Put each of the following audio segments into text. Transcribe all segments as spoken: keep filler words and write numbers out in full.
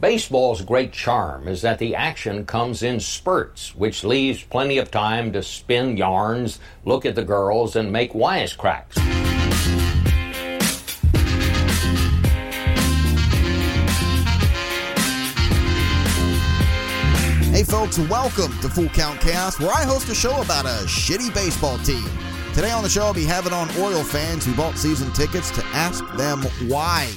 Baseball's great charm is that the action comes in spurts, which leaves plenty of time to spin yarns, look at the girls, and make wisecracks. Hey folks, welcome to Full Count Chaos, where I host a show about a shitty baseball team. Today on the show, I'll be having on Oriole fans who bought season tickets to ask them why.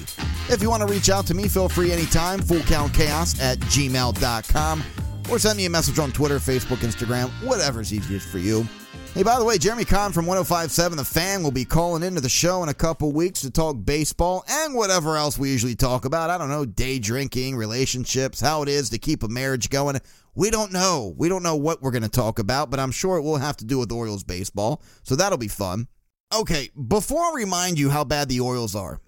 If you want to reach out to me, feel free anytime, full count chaos at gmail dot com, or send me a message on Twitter, Facebook, Instagram, whatever's easiest for you. Hey, by the way, Jeremy Kahn from one oh five point seven The Fan will be calling into the show in a couple weeks to talk baseball and whatever else we usually talk about. I don't know, day drinking, relationships, how it is to keep a marriage going. We don't know. We don't know what we're going to talk about, but I'm sure it will have to do with Orioles baseball, so that'll be fun. Okay, before I remind you how bad the Orioles are,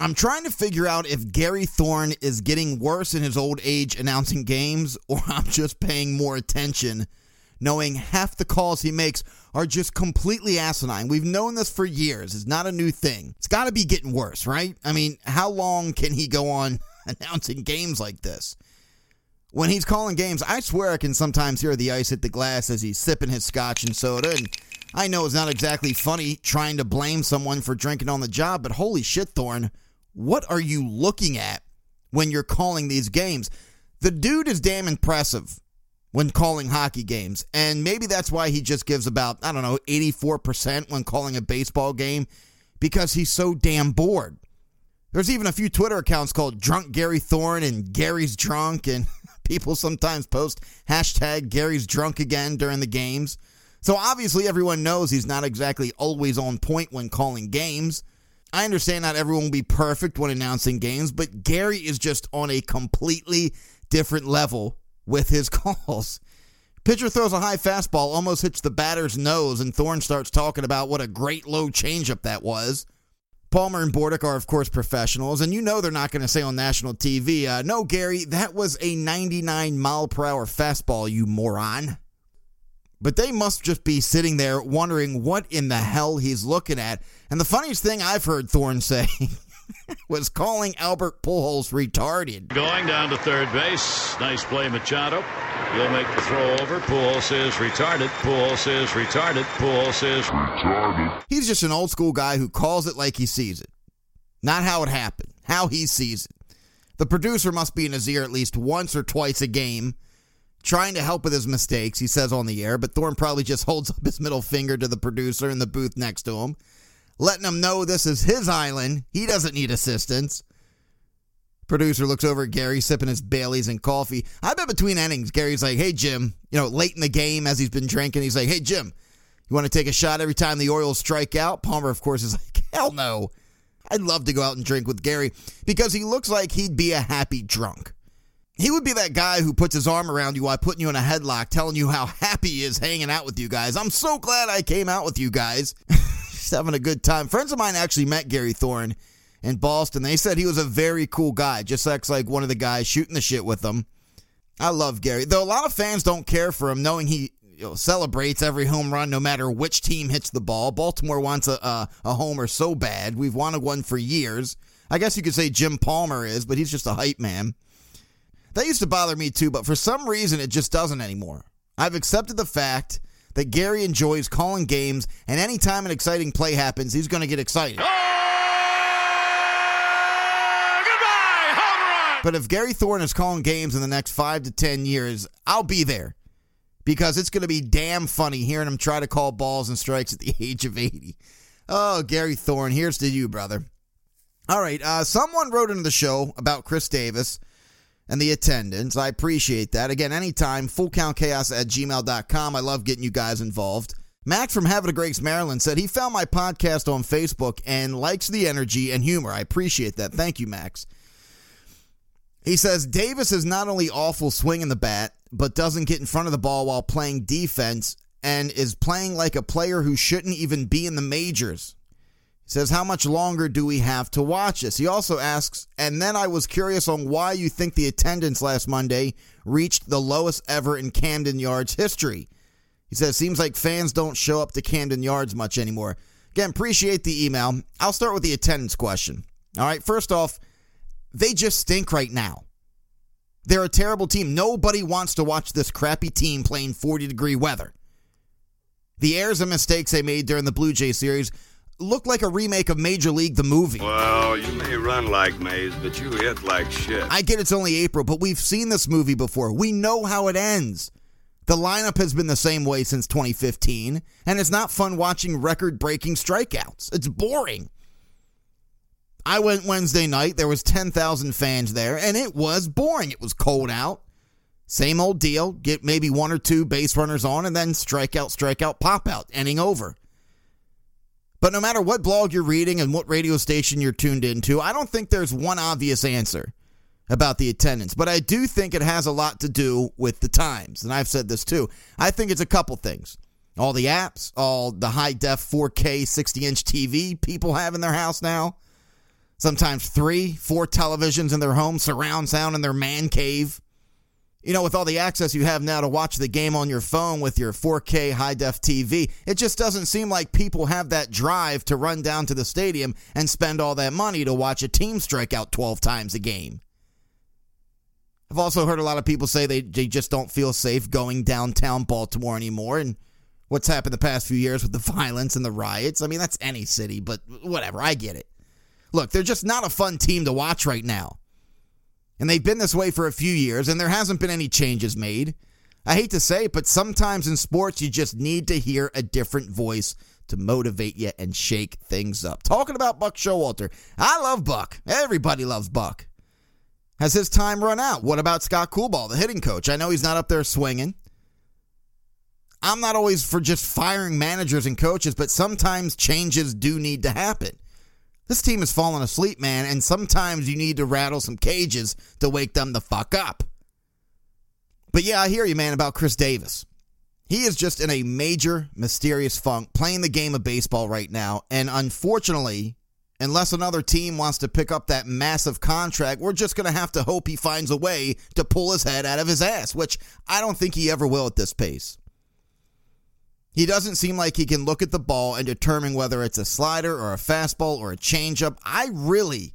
I'm trying to figure out if Gary Thorne is getting worse in his old age announcing games, or I'm just paying more attention, knowing half the calls he makes are just completely asinine. We've known this for years. It's not a new thing. It's got to be getting worse, right? I mean, how long can he go on announcing games like this? When he's calling games, I swear I can sometimes hear the ice hit the glass as he's sipping his scotch and soda, and I know it's not exactly funny trying to blame someone for drinking on the job, but holy shit, Thorne. What are you looking at when you're calling these games? The dude is damn impressive when calling hockey games, and maybe that's why he just gives about, I don't know, eighty-four percent when calling a baseball game, because he's so damn bored. There's even a few Twitter accounts called Drunk Gary Thorne and Gary's Drunk, and people sometimes post hashtag Gary's Drunk again during the games. So obviously everyone knows he's not exactly always on point when calling games. I understand not everyone will be perfect when announcing games, but Gary is just on a completely different level with his calls. Pitcher throws a high fastball, almost hits the batter's nose, and Thorne starts talking about what a great low changeup that was. Palmer and Bordick are, of course, professionals, and you know they're not going to say on national T V, uh, no, Gary, that was a ninety-nine mile per hour fastball, you moron. But they must just be sitting there wondering what in the hell he's looking at. And the funniest thing I've heard Thorne say was calling Albert Pujols retarded. Going down to third base. Nice play, Machado. He'll make the throw over. Pujols is retarded. Pujols is retarded. Pujols is retarded. He's just an old school guy who calls it like he sees it. Not how it happened. How he sees it. The producer must be in his ear at least once or twice a game, trying to help with his mistakes, he says on the air, but Thorne probably just holds up his middle finger to the producer in the booth next to him, letting him know this is his island. He doesn't need assistance. Producer looks over at Gary, sipping his Baileys and coffee. I bet between innings, Gary's like, hey, Jim, you know, late in the game as he's been drinking, he's like, hey, Jim, you want to take a shot every time the Orioles strike out? Palmer, of course, is like, hell no. I'd love to go out and drink with Gary because he looks like he'd be a happy drunk. He would be that guy who puts his arm around you while putting you in a headlock, telling you how happy he is hanging out with you guys. I'm so glad I came out with you guys. Just having a good time. Friends of mine actually met Gary Thorne in Boston. They said he was a very cool guy, just acts like one of the guys shooting the shit with him. I love Gary, though a lot of fans don't care for him, knowing he you know, celebrates every home run no matter which team hits the ball. Baltimore wants a, a, a homer so bad. We've wanted one for years. I guess you could say Jim Palmer is, but he's just a hype man. That used to bother me too, but for some reason it just doesn't anymore. I've accepted the fact that Gary enjoys calling games, and any time an exciting play happens, he's going to get excited. Oh, goodbye, home run! But if Gary Thorne is calling games in the next five to ten years, I'll be there, because it's going to be damn funny hearing him try to call balls and strikes at the age of eighty. Oh, Gary Thorne, here's to you, brother. All right, uh, someone wrote into the show about Chris Davis and the attendance. I appreciate that. Again, anytime, full count chaos at gmail dot com. I love getting you guys involved. Mac from Havre de Grace, Maryland said he found my podcast on Facebook and likes the energy and humor. I appreciate that. Thank you, Max. He says, Davis is not only awful swinging the bat, but doesn't get in front of the ball while playing defense and is playing like a player who shouldn't even be in the majors. Says, how much longer do we have to watch this? He also asks, and then I was curious on why you think the attendance last Monday reached the lowest ever in Camden Yards history. He says, seems like fans don't show up to Camden Yards much anymore. Again, appreciate the email. I'll start with the attendance question. All right, first off, they just stink right now. They're a terrible team. Nobody wants to watch this crappy team playing forty-degree weather. The errors and mistakes they made during the Blue Jays series look like a remake of Major League the Movie. Well, you may run like Mays, but you hit like shit. I get it's only April, but we've seen this movie before. We know how it ends. The lineup has been the same way since twenty fifteen, and it's not fun watching record-breaking strikeouts. It's boring. I went Wednesday night. There was ten thousand fans there, and it was boring. It was cold out. Same old deal. Get maybe one or two base runners on, and then strikeout, strikeout, pop out, ending over. But no matter what blog you're reading and what radio station you're tuned into, I don't think there's one obvious answer about the attendance, but I do think it has a lot to do with the times, and I've said this too. I think it's a couple things. All the apps, all the high-def four K sixty-inch T V people have in their house now, sometimes three, four televisions in their home, surround sound in their man cave. You know, with all the access you have now to watch the game on your phone with your four K high-def T V, it just doesn't seem like people have that drive to run down to the stadium and spend all that money to watch a team strike out twelve times a game. I've also heard a lot of people say they, they just don't feel safe going downtown Baltimore anymore, and what's happened the past few years with the violence and the riots. I mean, that's any city, but whatever, I get it. Look, they're just not a fun team to watch right now, and they've been this way for a few years, and there hasn't been any changes made. I hate to say it, but sometimes in sports, you just need to hear a different voice to motivate you and shake things up. Talking about Buck Showalter, I love Buck. Everybody loves Buck. Has his time run out? What about Scott Coolbaugh, the hitting coach? I know he's not up there swinging. I'm not always for just firing managers and coaches, but sometimes changes do need to happen. This team is falling asleep, man, and sometimes you need to rattle some cages to wake them the fuck up. But yeah, I hear you, man, about Chris Davis. He is just in a major, mysterious funk, playing the game of baseball right now, and unfortunately, unless another team wants to pick up that massive contract, we're just going to have to hope he finds a way to pull his head out of his ass, which I don't think he ever will at this pace. He doesn't seem like he can look at the ball and determine whether it's a slider or a fastball or a changeup. I really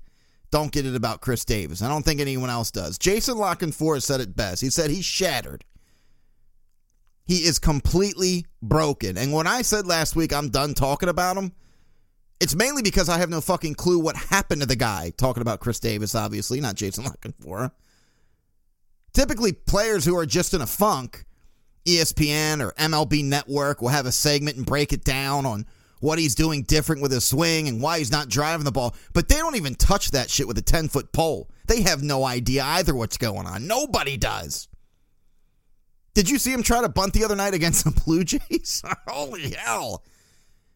don't get it about Chris Davis. I don't think anyone else does. Jason Lockenfora said it best. He said he's shattered. He is completely broken. And when I said last week I'm done talking about him, it's mainly because I have no fucking clue what happened to the guy. Talking about Chris Davis, obviously, not Jason Lockenfora. Typically, players who are just in a funk, E S P N or M L B Network will have a segment and break it down on what he's doing different with his swing and why he's not driving the ball. But they don't even touch that shit with a ten-foot pole. They have no idea either what's going on. Nobody does. Did you see him try to bunt the other night against the Blue Jays? Holy hell.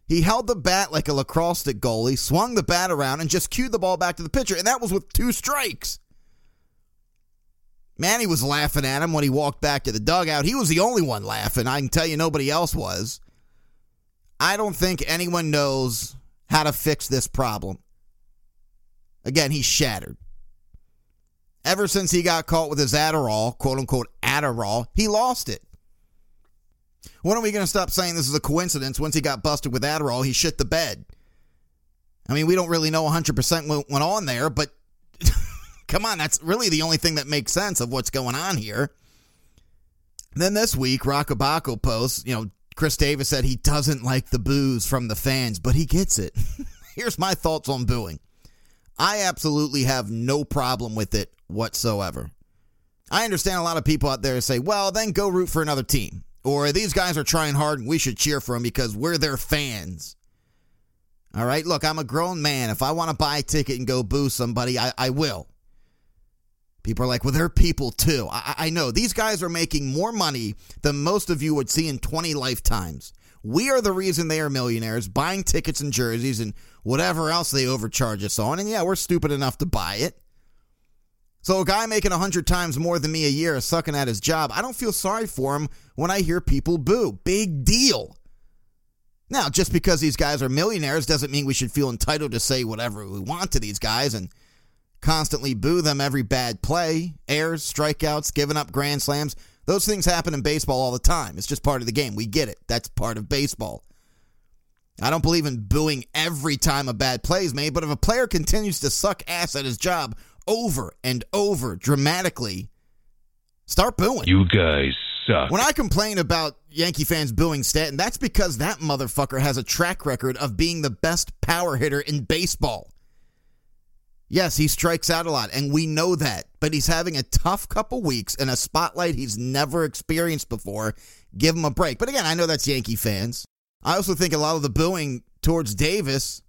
He held the bat like a lacrosse stick goalie, swung the bat around, and just cued the ball back to the pitcher, and that was with two strikes. Manny was laughing at him when he walked back to the dugout. He was the only one laughing. I can tell you nobody else was. I don't think anyone knows how to fix this problem. Again, he's shattered. Ever since he got caught with his Adderall, quote-unquote Adderall, he lost it. When are we going to stop saying this is a coincidence? Once he got busted with Adderall, he shit the bed. I mean, we don't really know one hundred percent what went on there, but come on, that's really the only thing that makes sense of what's going on here. And then this week, Rockabaco posts, you know, Chris Davis said he doesn't like the boos from the fans, but he gets it. Here's my thoughts on booing. I absolutely have no problem with it whatsoever. I understand a lot of people out there say, well, then go root for another team. Or these guys are trying hard and we should cheer for them because we're their fans. All right, look, I'm a grown man. If I want to buy a ticket and go boo somebody, I, I will. People are like, well, they're people too. I, I know. These guys are making more money than most of you would see in twenty lifetimes. We are the reason they are millionaires, buying tickets and jerseys and whatever else they overcharge us on. And yeah, we're stupid enough to buy it. So a guy making one hundred times more than me a year is sucking at his job. I don't feel sorry for him when I hear people boo. Big deal. Now, just because these guys are millionaires doesn't mean we should feel entitled to say whatever we want to these guys and constantly boo them every bad play, errors, strikeouts, giving up grand slams. Those things happen in baseball all the time. It's just part of the game. We get it. That's part of baseball. I don't believe in booing every time a bad play is made, but if a player continues to suck ass at his job over and over dramatically, Start booing. You guys suck. When I complain about Yankee fans booing Stanton, that's because that motherfucker has a track record of being the best power hitter in baseball. Yes, he strikes out a lot, and we know that, but he's having a tough couple weeks in a spotlight he's never experienced before. Give him a break. But again, I know that's Yankee fans. I also think a lot of the booing towards Davis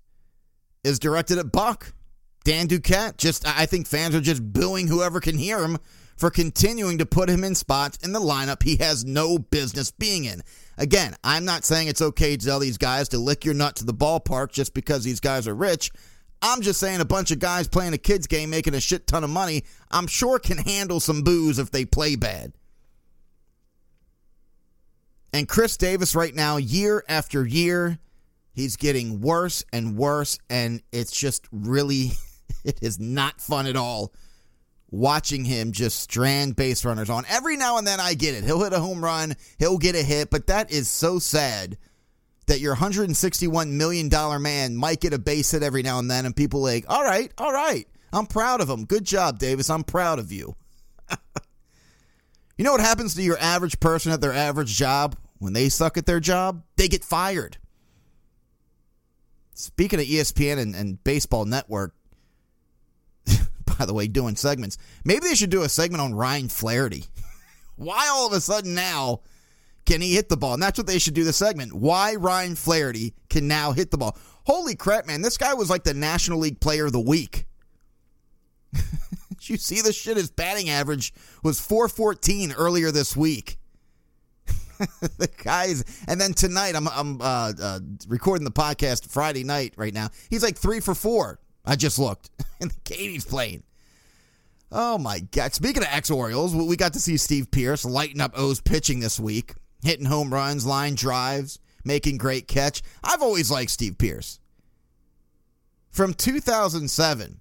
is directed at Buck, Dan Duquette. Just, I think fans are just booing whoever can hear him for continuing to put him in spots in the lineup he has no business being in. Again, I'm not saying it's okay to tell these guys to lick your nut to the ballpark just because these guys are rich. I'm just saying a bunch of guys playing a kid's game making a shit ton of money, I'm sure can handle some boos if they play bad. And Chris Davis right now, year after year, he's getting worse and worse, and it's just really, it is not fun at all watching him just strand base runners on. Every now and then I get it. He'll hit a home run, he'll get a hit, but that is so sad. That your one hundred sixty-one million dollars man might get a base hit every now and then, and people are like, all right, all right, I'm proud of him. Good job, Davis. I'm proud of you. You know what happens to your average person at their average job when they suck at their job? They get fired. Speaking of E S P N and, and Baseball Network, by the way, doing segments, maybe they should do a segment on Ryan Flaherty. Why all of a sudden now can he hit the ball? And that's what they should do the segment. Why Ryan Flaherty can now hit the ball. Holy crap, man. This guy was like the National League Player of the Week. Did you see this shit? His batting average was four fourteen earlier this week. The guys. And then tonight, I'm, I'm uh, uh, recording the podcast Friday night right now. He's like three for four. I just looked. And the game he's playing. Oh, my God. Speaking of ex-Orioles, we got to see Steve Pearce lighten up O's pitching this week. Hitting home runs, line drives, making great catch. I've always liked Steve Pearce. From two thousand seven,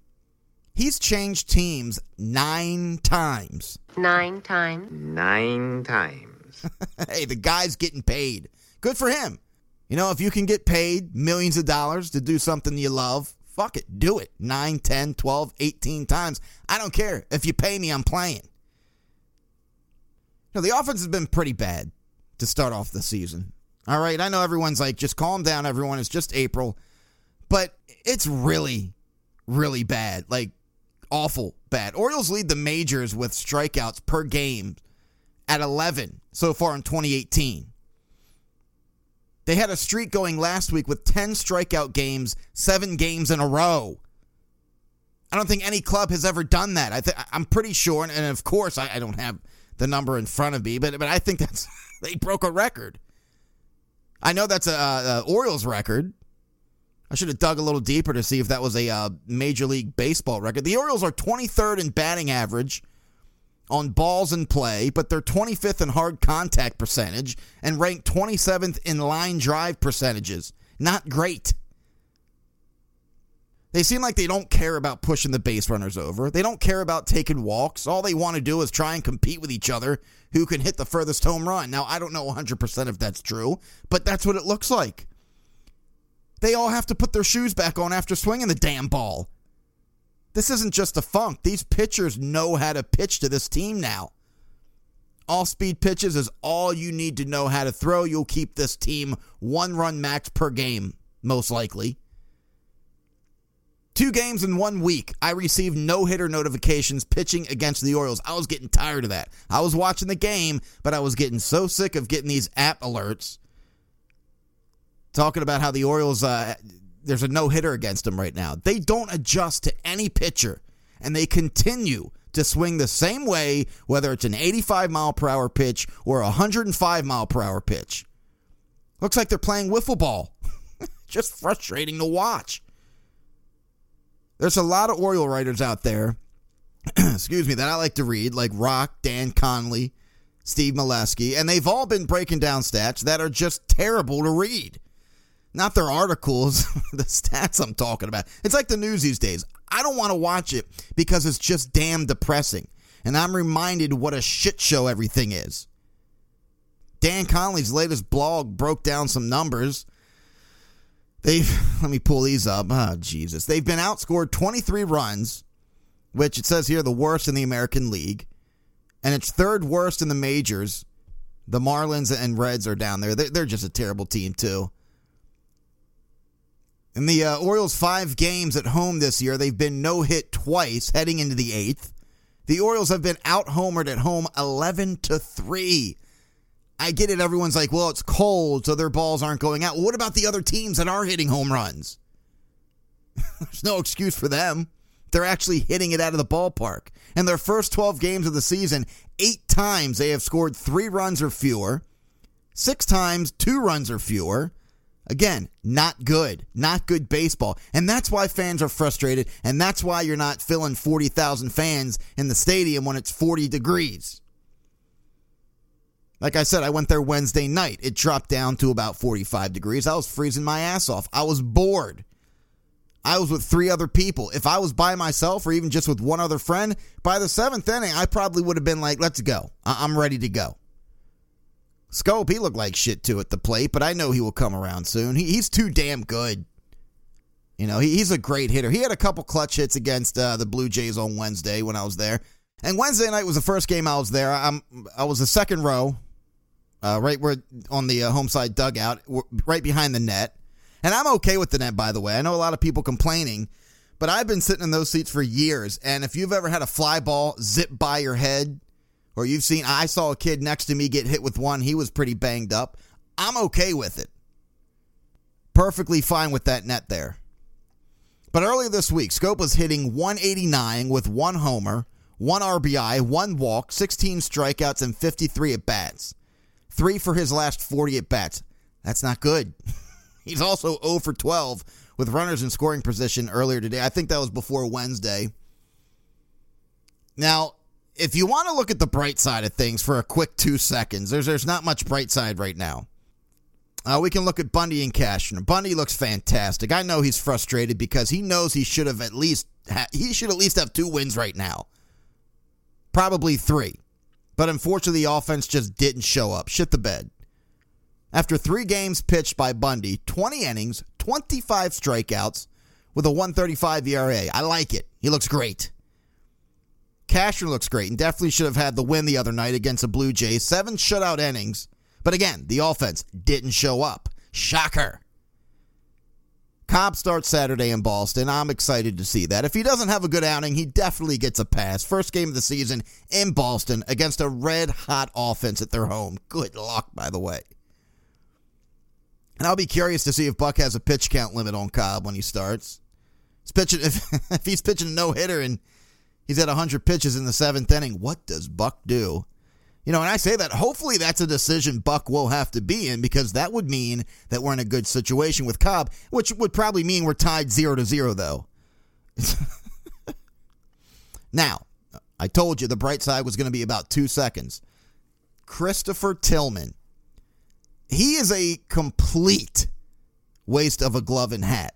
he's changed teams nine times. Nine times. Nine times. Hey, the guy's getting paid. Good for him. You know, if you can get paid millions of dollars to do something you love, fuck it, do it. Nine, ten, twelve, eighteen times. I don't care. If you pay me, I'm playing. Now, the offense has been pretty bad to start off the season. All right, I know everyone's like, just calm down, everyone. It's just April. But it's really, really bad. Like, awful bad. Orioles lead the majors with strikeouts per game at eleven so far in twenty eighteen. They had a streak going last week with ten strikeout games, seven games in a row. I don't think any club has ever done that. I th- I'm pretty sure, and, and of course, I, I don't have the number in front of me, but but I think that's... They broke a record. I know that's a, a Orioles record. I should have dug a little deeper to see if that was a uh, Major League Baseball record. The Orioles are twenty-third in batting average on balls in play, but they're twenty-fifth in hard contact percentage and ranked twenty-seventh in line drive percentages. Not great. They seem like they don't care about pushing the base runners over. They don't care about taking walks. All they want to do is try and compete with each other who can hit the furthest home run. Now, I don't know one hundred percent if that's true, but that's what it looks like. They all have to put their shoes back on after swinging the damn ball. This isn't just a funk. These pitchers know how to pitch to this team now. Off-speed pitches is all you need to know how to throw. You'll keep this team one run max per game, most likely. Two games in one week, I received no-hitter notifications pitching against the Orioles. I was getting tired of that. I was watching the game, but I was getting so sick of getting these app alerts. Talking about how the Orioles, uh, there's a no-hitter against them right now. They don't adjust to any pitcher, and they continue to swing the same way, whether it's an eighty-five mile per hour pitch or a one hundred five mile per hour pitch. Looks like they're playing wiffle ball. Just frustrating to watch. There's a lot of Oriole writers out there, excuse me, that I like to read, like Rock, Dan Connolly, Steve Melewski, and they've all been breaking down stats that are just terrible to read. Not their articles, the stats I'm talking about. It's like the news these days. I don't want to watch it because it's just damn depressing, and I'm reminded what a shit show everything is. Dan Connolly's latest blog broke down some numbers. They've, let me pull these up. Oh, Jesus. They've been outscored twenty-three runs, which it says here the worst in the American League, and it's third worst in the majors. The Marlins and Reds are down there. They're, they're just a terrible team, too. In the uh, Orioles' five games at home this year, they've been no-hit twice, heading into the eighth. The Orioles have been out-homered at home eleven to three. I get it. Everyone's like, well, it's cold, so their balls aren't going out. Well, what about the other teams that are hitting home runs? There's no excuse for them. They're actually hitting it out of the ballpark. In their first twelve games of the season, eight times they have scored three runs or fewer. Six times, two runs or fewer. Again, not good. Not good baseball. And that's why fans are frustrated, and that's why you're not filling forty thousand fans in the stadium when it's forty degrees. Like I said, I went there Wednesday night. It dropped down to about forty-five degrees. I was freezing my ass off. I was bored. I was with three other people. If I was by myself or even just with one other friend, by the seventh inning, I probably would have been like, let's go. I- I'm ready to go. Scope, he looked like shit too at the plate, but I know he will come around soon. He- he's too damn good. You know, he- he's a great hitter. He had a couple clutch hits against uh, the Blue Jays on Wednesday when I was there. And Wednesday night was the first game I was there. I'm I was the second row, uh, right where on the uh, home side dugout, right behind the net. And I'm okay with the net, by the way. I know a lot of people complaining, but I've been sitting in those seats for years. And if you've ever had a fly ball zip by your head, or you've seen, I saw a kid next to me get hit with one. He was pretty banged up. I'm okay with it. Perfectly fine with that net there. But earlier this week, Scope was hitting one eighty-nine with one homer, one R B I, one walk, sixteen strikeouts, and fifty-three at-bats. Three for his last forty at-bats. That's not good. He's also zero for twelve with runners in scoring position earlier today. I think that was before Wednesday. Now, if you want to look at the bright side of things for a quick two seconds, there's there's not much bright side right now. Uh, we can look at Bundy and Cashner. Bundy looks fantastic. I know he's frustrated because he knows he should have at least ha- he should at least have two wins right now. Probably three. But unfortunately, the offense just didn't show up. Shit the bed. After three games pitched by Bundy, twenty innings, twenty-five strikeouts, with a one thirty-five E R A. I like it. He looks great. Cashner looks great and definitely should have had the win the other night against the Blue Jays. Seven shutout innings. But again, the offense didn't show up. Shocker. Cobb starts Saturday in Boston. I'm excited to see that. If he doesn't have a good outing, he definitely gets a pass. First game of the season in Boston against a red-hot offense at their home. Good luck, by the way. And I'll be curious to see if Buck has a pitch count limit on Cobb when he starts. He's pitching, if, if he's pitching a no-hitter and he's at one hundred pitches in the seventh inning, what does Buck do? You know, and I say that, hopefully that's a decision Buck will have to be in, because that would mean that we're in a good situation with Cobb, which would probably mean we're tied zero to zero, though. Now, I told you the bright side was going to be about two seconds. Christopher Tillman. He is a complete waste of a glove and hat.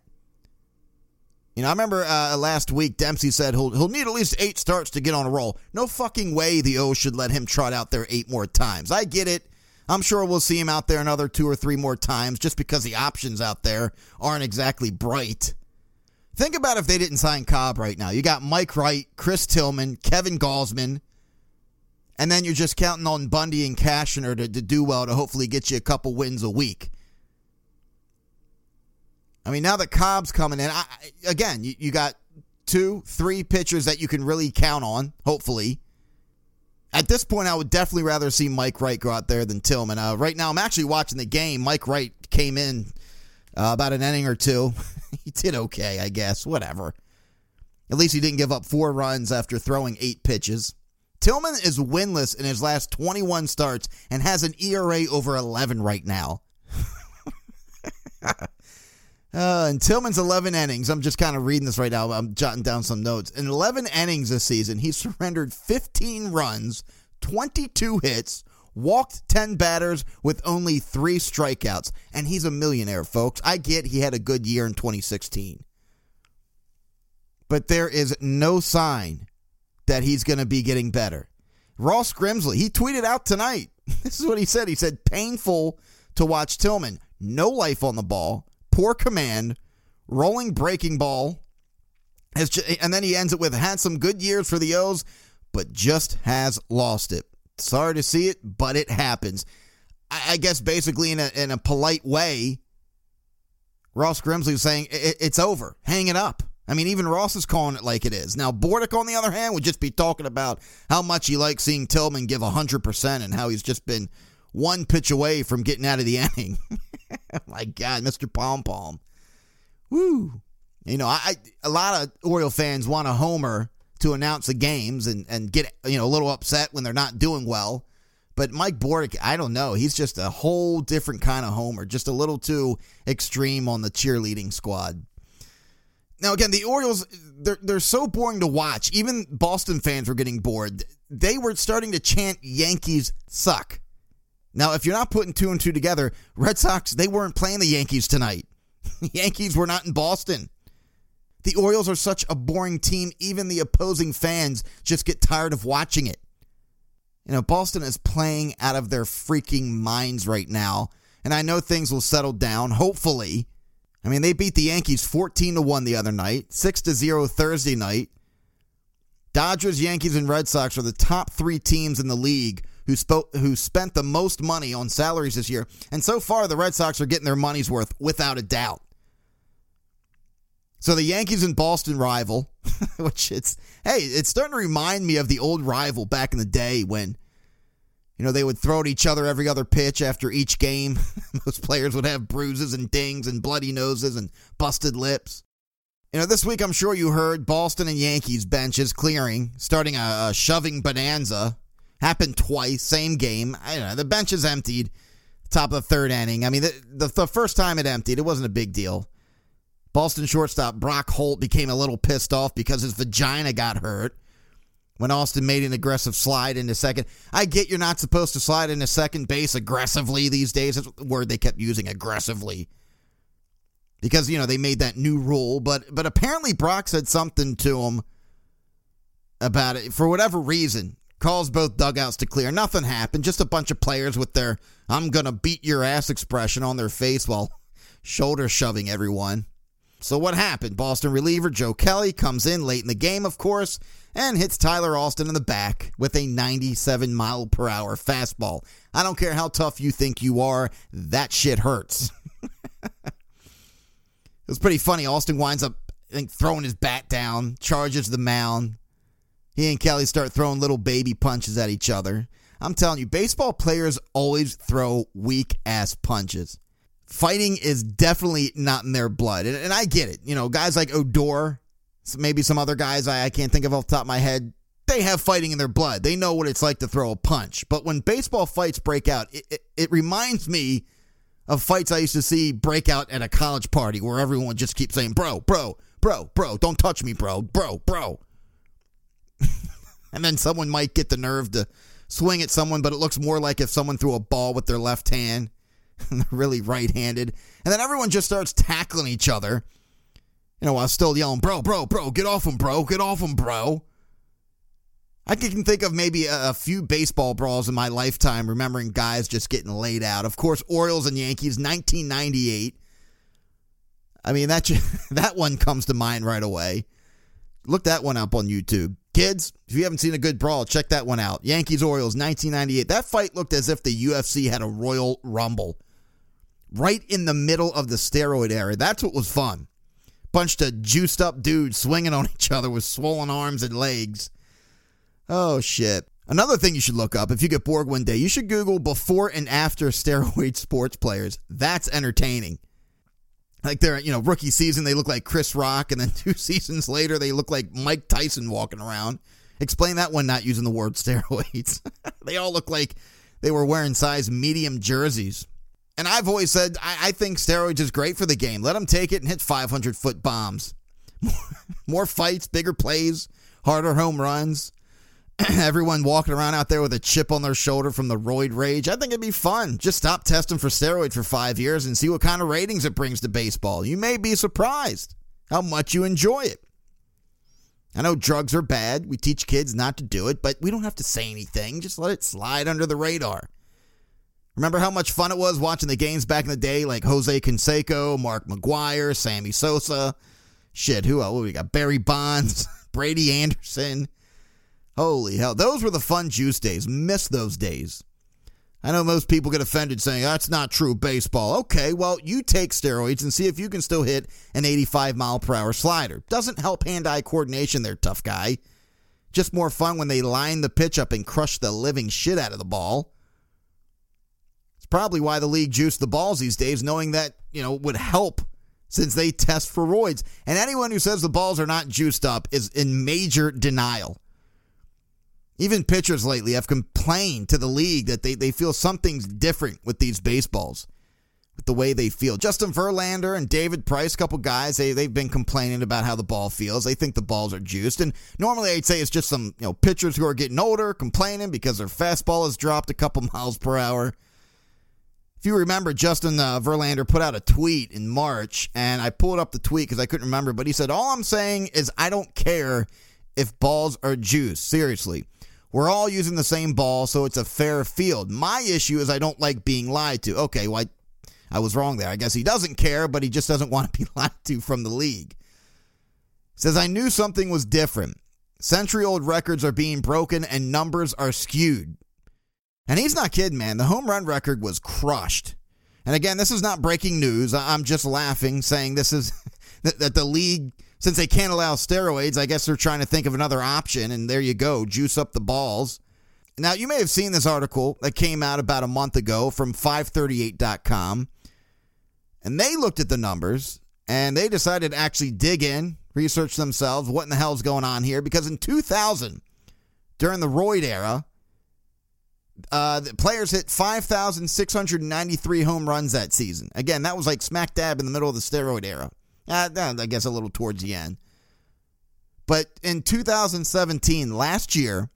You know, I remember uh, last week Dempsey said he'll, he'll need at least eight starts to get on a roll. No fucking way the O's should let him trot out there eight more times. I get it. I'm sure we'll see him out there another two or three more times just because the options out there aren't exactly bright. Think about if they didn't sign Cobb right now. You got Mike Wright, Chris Tillman, Kevin Gausman, and then you're just counting on Bundy and Cashner to, to do well to hopefully get you a couple wins a week. I mean, now that Cobb's coming in, I, again, you, you got two, three pitchers that you can really count on, hopefully. At this point, I would definitely rather see Mike Wright go out there than Tillman. Uh, right now, I'm actually watching the game. Mike Wright came in uh, about an inning or two. He did okay, I guess. Whatever. At least he didn't give up four runs after throwing eight pitches. Tillman is winless in his last twenty-one starts and has an E R A over eleven right now. Uh, and Tillman's eleven innings, I'm just kind of reading this right now, I'm jotting down some notes. In eleven innings this season, he surrendered fifteen runs, twenty-two hits, walked ten batters with only three strikeouts. And he's a millionaire, folks. I get he had a good year in twenty sixteen. But there is no sign that he's going to be getting better. Ross Grimsley, he tweeted out tonight. This is what he said. He said, painful to watch Tillman. No life on the ball. Poor command, rolling breaking ball, and then he ends it with, had some good years for the O's, but just has lost it. Sorry to see it, but it happens. I, I guess basically in a, in a polite way, Ross Grimsley was saying, it, it's over. Hang it up. I mean, even Ross is calling it like it is. Now, Bordick, on the other hand, would just be talking about how much he likes seeing Tillman give one hundred percent and how he's just been one pitch away from getting out of the inning. My God, Mister Pom Pom. Woo. You know, I, a lot of Oriole fans want a homer to announce the games and, and get, you know, a little upset when they're not doing well. But Mike Bordick, I don't know. He's just a whole different kind of homer, just a little too extreme on the cheerleading squad. Now, again, the Orioles, they're, they're so boring to watch. Even Boston fans were getting bored. They were starting to chant Yankees suck. Now, if you're not putting two and two together, Red Sox, they weren't playing the Yankees tonight. The Yankees were not in Boston. The Orioles are such a boring team, even the opposing fans just get tired of watching it. You know, Boston is playing out of their freaking minds right now, and I know things will settle down, hopefully. I mean, they beat the Yankees fourteen to one the other night, six to zero Thursday night. Dodgers, Yankees, and Red Sox are the top three teams in the league who spoke, who spent the most money on salaries this year, and so far the Red Sox are getting their money's worth without a doubt. So the Yankees and Boston rival, which it's, hey, it's starting to remind me of the old rival back in the day when, you know, they would throw at each other every other pitch after each game. Most players would have bruises and dings and bloody noses and busted lips. You know, this week I'm sure you heard Boston and Yankees benches clearing, starting a, a shoving bonanza. Happened twice, same game. I don't know, the bench is emptied, top of the third inning. I mean, the, the, the first time it emptied, it wasn't a big deal. Boston shortstop Brock Holt became a little pissed off because his vagina got hurt when Austin made an aggressive slide into second. I get you're not supposed to slide into second base aggressively these days. That's the word they kept using, aggressively. Because, you know, they made that new rule. But but apparently Brock said something to him about it. For whatever reason, caused both dugouts to clear. Nothing happened. Just a bunch of players with their I'm going to beat your ass expression on their face while shoulder shoving everyone. So what happened? Boston reliever Joe Kelly comes in late in the game, of course, and hits Tyler Austin in the back with a ninety-seven mile per hour fastball. I don't care how tough you think you are, that shit hurts. It was pretty funny. Austin winds up, I think, throwing his bat down, charges the mound. He and Kelly start throwing little baby punches at each other. I'm telling you, baseball players always throw weak-ass punches. Fighting is definitely not in their blood. And, and I get it. You know, guys like Odor, maybe some other guys I, I can't think of off the top of my head, they have fighting in their blood. They know what it's like to throw a punch. But when baseball fights break out, it, it, it reminds me of fights I used to see break out at a college party where everyone would just keep saying, bro, bro, bro, bro, don't touch me, bro, bro, bro. And then someone might get the nerve to swing at someone, but it looks more like if someone threw a ball with their left hand. Really right-handed. And then everyone just starts tackling each other. You know, while still yelling, bro, bro, bro, get off him, bro, get off him, bro. I can think of maybe a, a few baseball brawls in my lifetime remembering guys just getting laid out. Of course, Orioles and Yankees, nineteen ninety-eight. I mean, that, that one comes to mind right away. Look that one up on YouTube. Kids, if you haven't seen a good brawl, check that one out. Yankees-Orioles, nineteen ninety-eight. That fight looked as if the U F C had a Royal Rumble. Right in the middle of the steroid era. That's what was fun. Bunch of juiced up dudes swinging on each other with swollen arms and legs. Oh, shit. Another thing you should look up, if you get bored one day, you should Google before and after steroid sports players. That's entertaining. Like their, you know, rookie season, they look like Chris Rock, and then two seasons later, they look like Mike Tyson walking around. Explain that one not using the word steroids. They all look like they were wearing size medium jerseys. And I've always said, I, I think steroids is great for the game. Let them take it and hit five hundred foot bombs. More, more fights, bigger plays, harder home runs. Everyone walking around out there with a chip on their shoulder from the roid rage. I think it'd be fun. Just stop testing for steroids for five years and see what kind of ratings it brings to baseball. You may be surprised how much you enjoy it. I know drugs are bad. We teach kids not to do it, but we don't have to say anything. Just let it slide under the radar. Remember how much fun it was watching the games back in the day, like Jose Canseco, Mark McGuire, Sammy Sosa. Shit, who else? We got Barry Bonds, Brady Anderson. Holy hell. Those were the fun juice days. Miss those days. I know most people get offended saying, that's not true baseball. Okay, well, you take steroids and see if you can still hit an eighty-five mile per hour slider. Doesn't help hand-eye coordination there, tough guy. Just more fun when they line the pitch up and crush the living shit out of the ball. It's probably why the league juiced the balls these days, knowing that, you know, would help since they test for roids. And anyone who says the balls are not juiced up is in major denial. Even pitchers lately have complained to the league that they, they feel something's different with these baseballs, with the way they feel. Justin Verlander and David Price, a couple guys, they, they've been complaining about how the ball feels. They think the balls are juiced. And normally I'd say it's just some, you know, pitchers who are getting older complaining because their fastball has dropped a couple miles per hour. If you remember, Justin uh, Verlander put out a tweet in March, and I pulled up the tweet because I couldn't remember, but he said, all I'm saying is I don't care if balls are juiced. Seriously. We're all using the same ball, so it's a fair field. My issue is I don't like being lied to. Okay, well, I, I was wrong there. I guess he doesn't care, but he just doesn't want to be lied to from the league. Says, I knew something was different. Century-old records are being broken and numbers are skewed. And he's not kidding, man. The home run record was crushed. And again, this is not breaking news. I'm just laughing, saying this is that the league... Since they can't allow steroids, I guess they're trying to think of another option, and there you go, juice up the balls. Now, you may have seen this article that came out about a month ago from five thirty-eight dot com, and they looked at the numbers, and they decided to actually dig in, research themselves, what in the hell's going on here, because in two thousand, during the roid era, uh, the players hit five thousand six hundred ninety-three home runs that season. Again, that was like smack dab in the middle of the steroid era. Uh, I guess a little towards the end. But in two thousand seventeen, last year,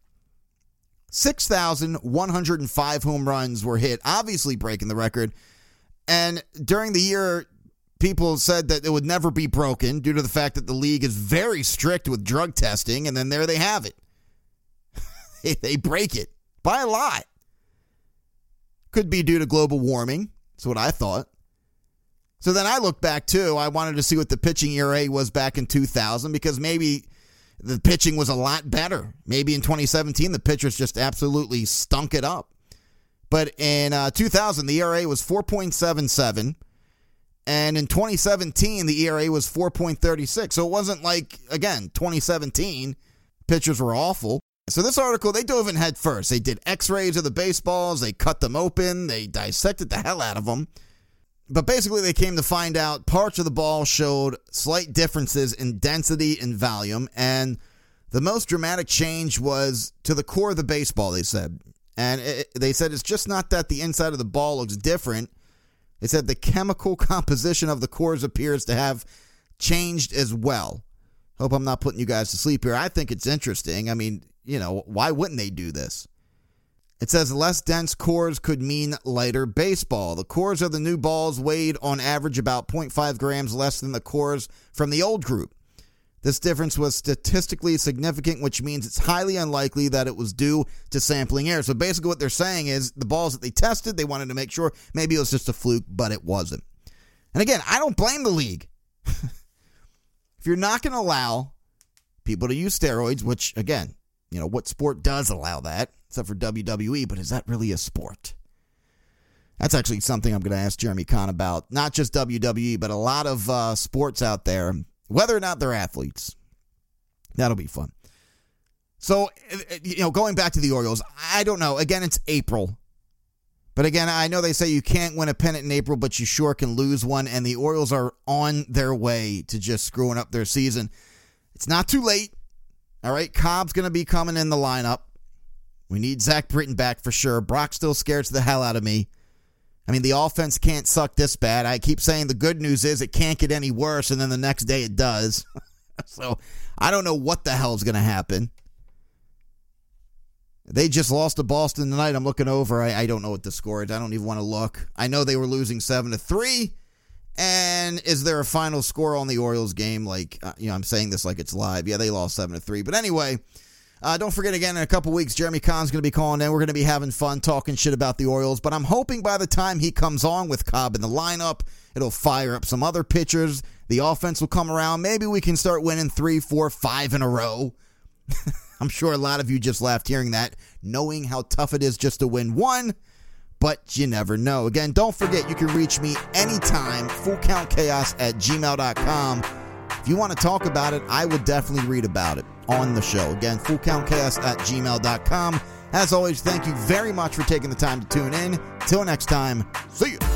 six thousand one hundred five home runs were hit, obviously breaking the record. And during the year, people said that it would never be broken due to the fact that the league is very strict with drug testing, and then there they have it. They break it by a lot. Could be due to global warming. That's what I thought. So then I looked back, too. I wanted to see what the pitching E R A was back in two thousand because maybe the pitching was a lot better. Maybe in twenty seventeen, the pitchers just absolutely stunk it up. But in uh, two thousand, the E R A was four point seven seven. And in twenty seventeen, the E R A was four point three six. So it wasn't like, again, twenty seventeen, pitchers were awful. So this article, they dove in head first. They did x-rays of the baseballs. They cut them open. They dissected the hell out of them. But basically, they came to find out parts of the ball showed slight differences in density and volume, and the most dramatic change was to the core of the baseball, they said. And it, they said it's just not that the inside of the ball looks different. They said the chemical composition of the cores appears to have changed as well. Hope I'm not putting you guys to sleep here. I think it's interesting. I mean, you know, why wouldn't they do this? It says less dense cores could mean lighter baseball. The cores of the new balls weighed on average about zero point five grams less than the cores from the old group. This difference was statistically significant, which means it's highly unlikely that it was due to sampling error. So basically what they're saying is the balls that they tested, they wanted to make sure maybe it was just a fluke, but it wasn't. And again, I don't blame the league. If you're not going to allow people to use steroids, which again, you know, what sport does allow that? Except for W W E, but is that really a sport? That's actually something I'm going to ask Jeremy Kahn about. Not just W W E, but a lot of uh, sports out there, whether or not they're athletes. That'll be fun. So, you know, going back to the Orioles, I don't know. Again, it's April. But again, I know they say you can't win a pennant in April, but you sure can lose one. And the Orioles are on their way to just screwing up their season. It's not too late. All right, Cobb's going to be coming in the lineup. We need Zach Britton back for sure. Brock still scares the hell out of me. I mean, the offense can't suck this bad. I keep saying the good news is it can't get any worse, and then the next day it does. So I don't know what the hell's going to happen. They just lost to Boston tonight. I'm looking over. I, I don't know what the score is. I don't even want to look. I know they were losing seven to three. And is there a final score on the Orioles game? Like, you know, I'm saying this like it's live. Yeah, they lost seven to three. But anyway... Uh, don't forget, again, in a couple weeks, Jeremy Kahn's going to be calling in. We're going to be having fun talking shit about the Orioles. But I'm hoping by the time he comes on with Cobb in the lineup, it'll fire up some other pitchers. The offense will come around. Maybe we can start winning three, four, five in a row. I'm sure a lot of you just laughed hearing that, knowing how tough it is just to win one, but you never know. Again, don't forget you can reach me anytime, full count chaos at gmail dot com. If you want to talk about it, I would definitely read about it on the show. Again, full count chaos at gmail dot com. As always, thank you very much for taking the time to tune in. Till next time, see you.